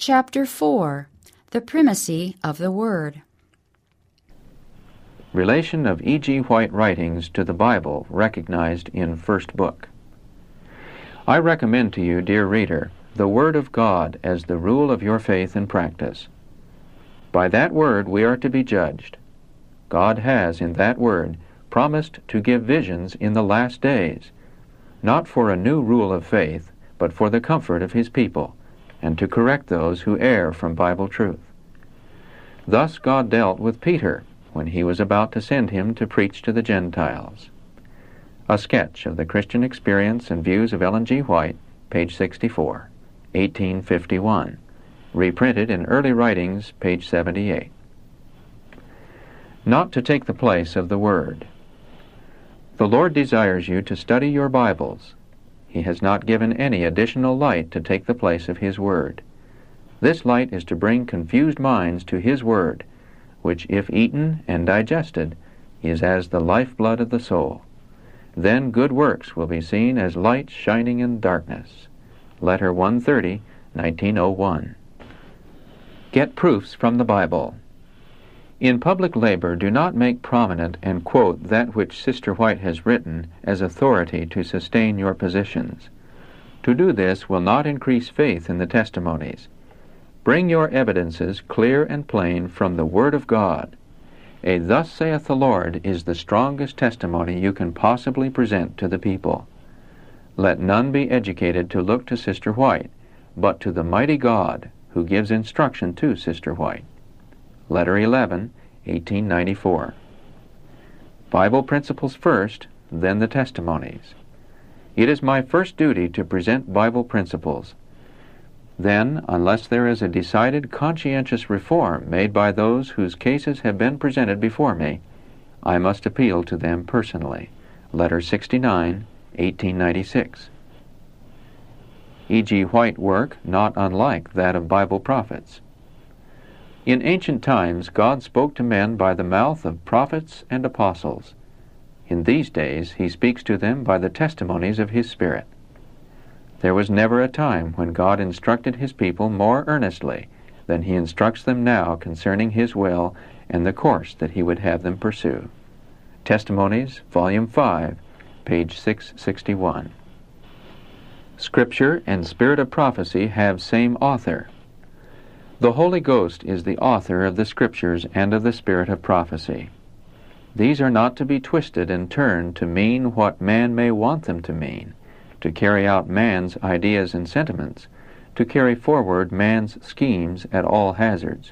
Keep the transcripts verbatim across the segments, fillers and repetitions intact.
Chapter four. The Primacy of the Word. Relation of E G White writings to the Bible recognized in First Book. I recommend to you, dear reader, the Word of God as the rule of your faith and practice. By that Word we are to be judged. God has, in that Word, promised to give visions in the last days, not for a new rule of faith, but for the comfort of His people, and to correct those who err from Bible truth. Thus God dealt with Peter when he was about to send him to preach to the Gentiles. A sketch of the Christian experience and views of Ellen G. White, page sixty-four, eighteen fifty-one, reprinted in Early Writings, page seventy-eight. Not to take the place of the Word. The Lord desires you to study your Bibles. He has not given any additional light to take the place of His Word. This light is to bring confused minds to His Word, which, if eaten and digested, is as the lifeblood of the soul. Then good works will be seen as light shining in darkness. Letter one thirty, nineteen oh one. Get proofs from the Bible. In public labor, do not make prominent and quote that which Sister White has written as authority to sustain your positions. To do this will not increase faith in the testimonies. Bring your evidences clear and plain from the Word of God. A "Thus saith the Lord" is the strongest testimony you can possibly present to the people. Let none be educated to look to Sister White, but to the mighty God who gives instruction to Sister White. Letter eleven, eighteen ninety-four. Bible principles first, then the testimonies. It is my first duty to present Bible principles. Then, unless there is a decided conscientious reform made by those whose cases have been presented before me, I must appeal to them personally. Letter sixty-nine, eighteen ninety-six. E G White work not unlike that of Bible prophets. In ancient times, God spoke to men by the mouth of prophets and apostles. In these days, He speaks to them by the testimonies of His Spirit. There was never a time when God instructed His people more earnestly than He instructs them now concerning His will and the course that He would have them pursue. Testimonies, Volume five, page six sixty-one. Scripture and Spirit of Prophecy have same author. The Holy Ghost is the author of the Scriptures and of the Spirit of Prophecy. These are not to be twisted and turned to mean what man may want them to mean, to carry out man's ideas and sentiments, to carry forward man's schemes at all hazards.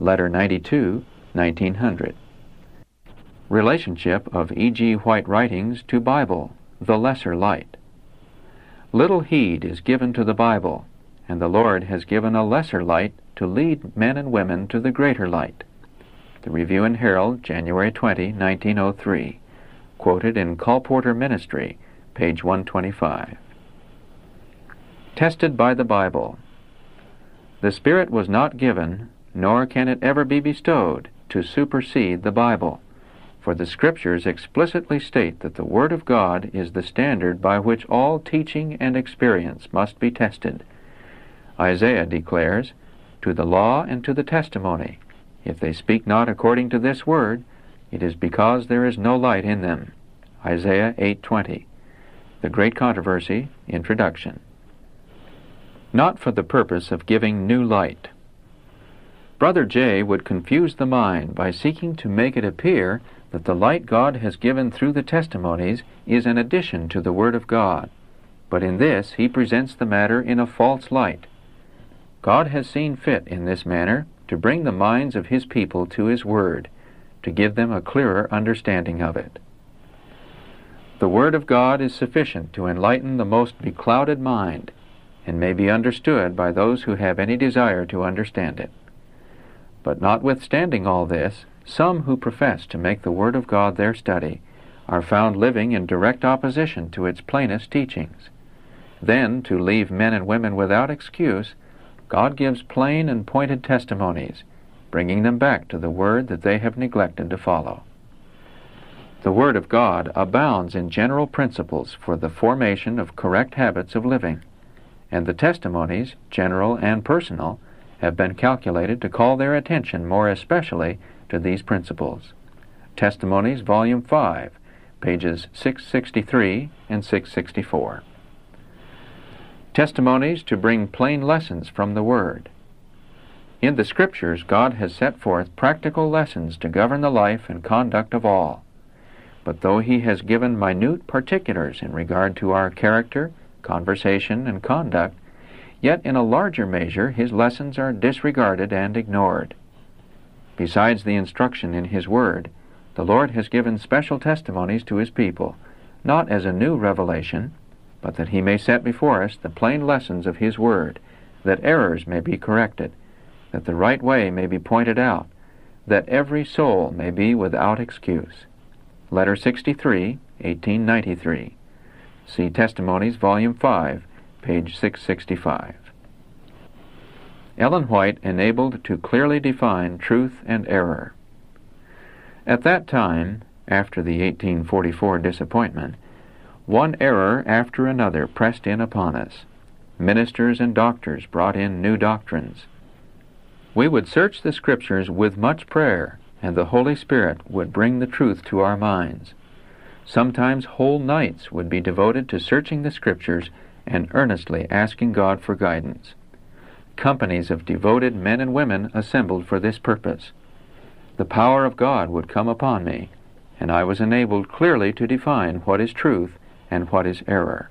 Letter ninety-two, nineteen hundred. Relationship of E G White writings to Bible, the lesser light. Little heed is given to the Bible, and the Lord has given a lesser light to lead men and women to the greater light. The Review and Herald, January twentieth, nineteen oh three, quoted in Colporter Ministry, page one twenty-five. Tested by the Bible. The Spirit was not given, nor can it ever be bestowed, to supersede the Bible, for the Scriptures explicitly state that the Word of God is the standard by which all teaching and experience must be tested. Isaiah declares, "To the law and to the testimony. If they speak not according to this word, it is because there is no light in them." Isaiah eight twenty. The Great Controversy, Introduction. Not for the purpose of giving new light. Brother J. would confuse the mind by seeking to make it appear that the light God has given through the testimonies is an addition to the Word of God, but in this he presents the matter in a false light. God has seen fit in this manner to bring the minds of His people to His Word, to give them a clearer understanding of it. The Word of God is sufficient to enlighten the most beclouded mind, and may be understood by those who have any desire to understand it. But notwithstanding all this, some who profess to make the Word of God their study are found living in direct opposition to its plainest teachings. Then, to leave men and women without excuse, God gives plain and pointed testimonies, bringing them back to the Word that they have neglected to follow. The Word of God abounds in general principles for the formation of correct habits of living, and the testimonies, general and personal, have been calculated to call their attention more especially to these principles. Testimonies, Volume five, pages six sixty-three and six sixty-four. Testimonies to bring plain lessons from the Word. In the Scriptures, God has set forth practical lessons to govern the life and conduct of all. But though He has given minute particulars in regard to our character, conversation, and conduct, yet in a larger measure His lessons are disregarded and ignored. Besides the instruction in His Word, the Lord has given special testimonies to His people, not as a new revelation, but that He may set before us the plain lessons of His Word, that errors may be corrected, that the right way may be pointed out, that every soul may be without excuse. Letter sixty-three, eighteen ninety-three. See Testimonies, Volume five, page six sixty-five. Ellen White enabled to clearly define truth and error. At that time, after the eighteen forty-four disappointment, one error after another pressed in upon us. Ministers and doctors brought in new doctrines. We would search the Scriptures with much prayer, and the Holy Spirit would bring the truth to our minds. Sometimes whole nights would be devoted to searching the Scriptures and earnestly asking God for guidance. Companies of devoted men and women assembled for this purpose. The power of God would come upon me, and I was enabled clearly to define what is truth and what is error.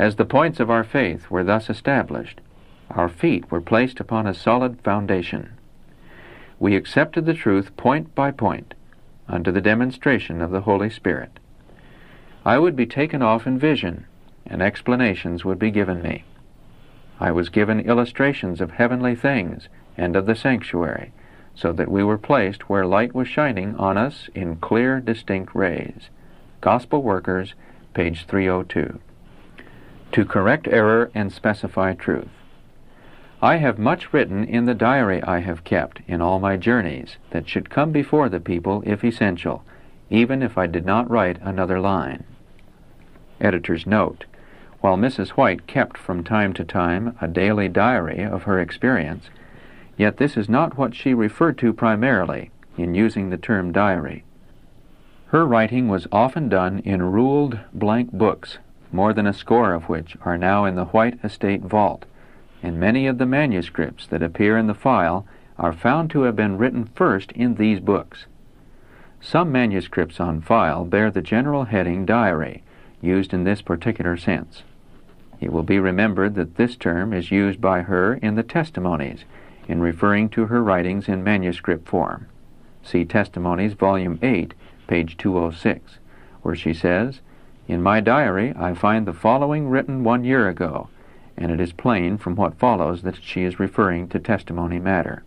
As the points of our faith were thus established, our feet were placed upon a solid foundation. We accepted the truth point by point, under the demonstration of the Holy Spirit. I would be taken off in vision, and explanations would be given me. I was given illustrations of heavenly things and of the sanctuary, so that we were placed where light was shining on us in clear, distinct rays. Gospel Workers, page three oh two. To correct error and specify truth. I have much written in the diary I have kept in all my journeys that should come before the people if essential, even if I did not write another line. Editor's note. While Missus White kept from time to time a daily diary of her experience, yet this is not what she referred to primarily in using the term diary. Her writing was often done in ruled blank books, more than a score of which are now in the White Estate vault, and many of the manuscripts that appear in the file are found to have been written first in these books. Some manuscripts on file bear the general heading diary, used in this particular sense. It will be remembered that this term is used by her in the Testimonies, in referring to her writings in manuscript form. See Testimonies, Volume eight, page two oh six, where she says, "In my diary I find the following written one year ago," and it is plain from what follows that she is referring to testimony matter.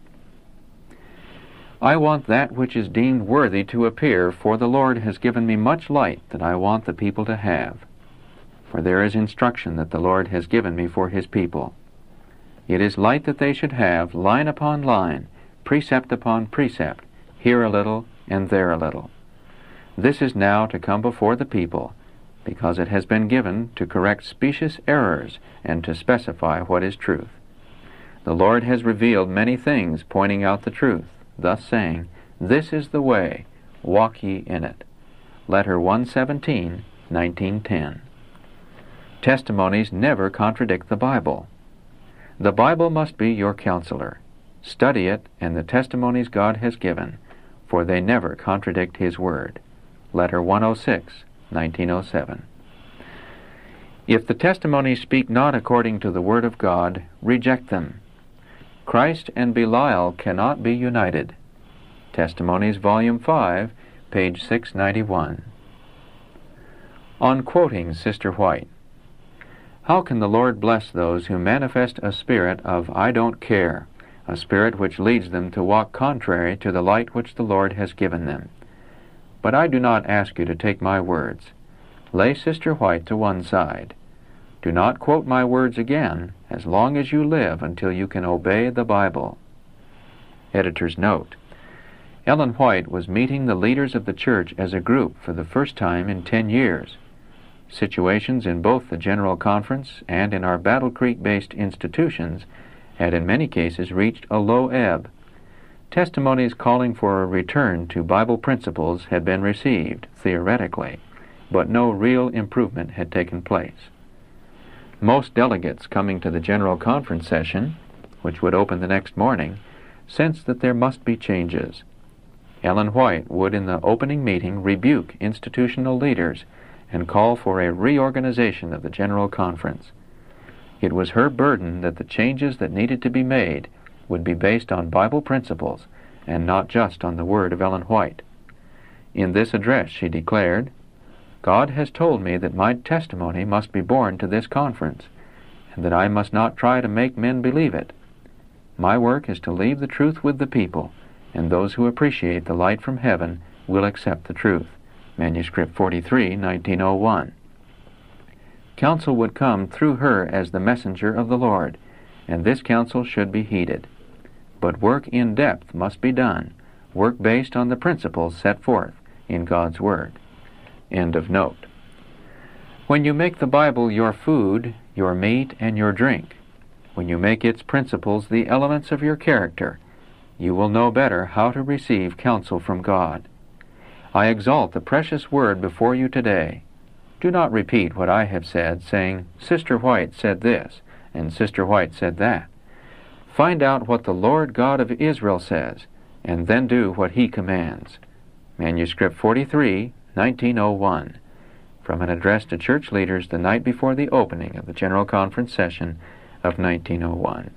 I want that which is deemed worthy to appear, for the Lord has given me much light that I want the people to have. For there is instruction that the Lord has given me for His people. It is light that they should have, line upon line, precept upon precept, here a little and there a little. This is now to come before the people, because it has been given to correct specious errors and to specify what is truth. The Lord has revealed many things, pointing out the truth, thus saying, "This is the way, walk ye in it." Letter one seventeen, nineteen ten. Testimonies never contradict the Bible. The Bible must be your counselor. Study it and the testimonies God has given, for they never contradict His Word. Letter one oh six, nineteen oh seven. If the testimonies speak not according to the Word of God, reject them. Christ and Belial cannot be united. Testimonies, Volume five, page six ninety-one. On quoting Sister White, how can the Lord bless those who manifest a spirit of "I don't care," a spirit which leads them to walk contrary to the light which the Lord has given them? But I do not ask you to take my words. Lay Sister White to one side. Do not quote my words again as long as you live until you can obey the Bible. Editor's note. Ellen White was meeting the leaders of the church as a group for the first time in ten years. Situations in both the General Conference and in our Battle Creek-based institutions had in many cases reached a low ebb. Testimonies calling for a return to Bible principles had been received, theoretically, but no real improvement had taken place. Most delegates coming to the General Conference session, which would open the next morning, sensed that there must be changes. Ellen White would in the opening meeting rebuke institutional leaders and call for a reorganization of the General Conference. It was her burden that the changes that needed to be made would be based on Bible principles and not just on the word of Ellen White. In this address she declared, "God has told me that my testimony must be borne to this conference, and that I must not try to make men believe it. My work is to leave the truth with the people, and those who appreciate the light from heaven will accept the truth." Manuscript forty-three, nineteen oh one. Counsel would come through her as the messenger of the Lord, and this counsel should be heeded. But work in depth must be done, work based on the principles set forth in God's Word. End of note. When you make the Bible your food, your meat, and your drink, when you make its principles the elements of your character, you will know better how to receive counsel from God. I exalt the precious word before you today. Do not repeat what I have said, saying, "Sister White said this, and Sister White said that." Find out what the Lord God of Israel says, and then do what He commands. Manuscript forty-three, nineteen oh one, from an address to church leaders the night before the opening of the General Conference session of nineteen oh one.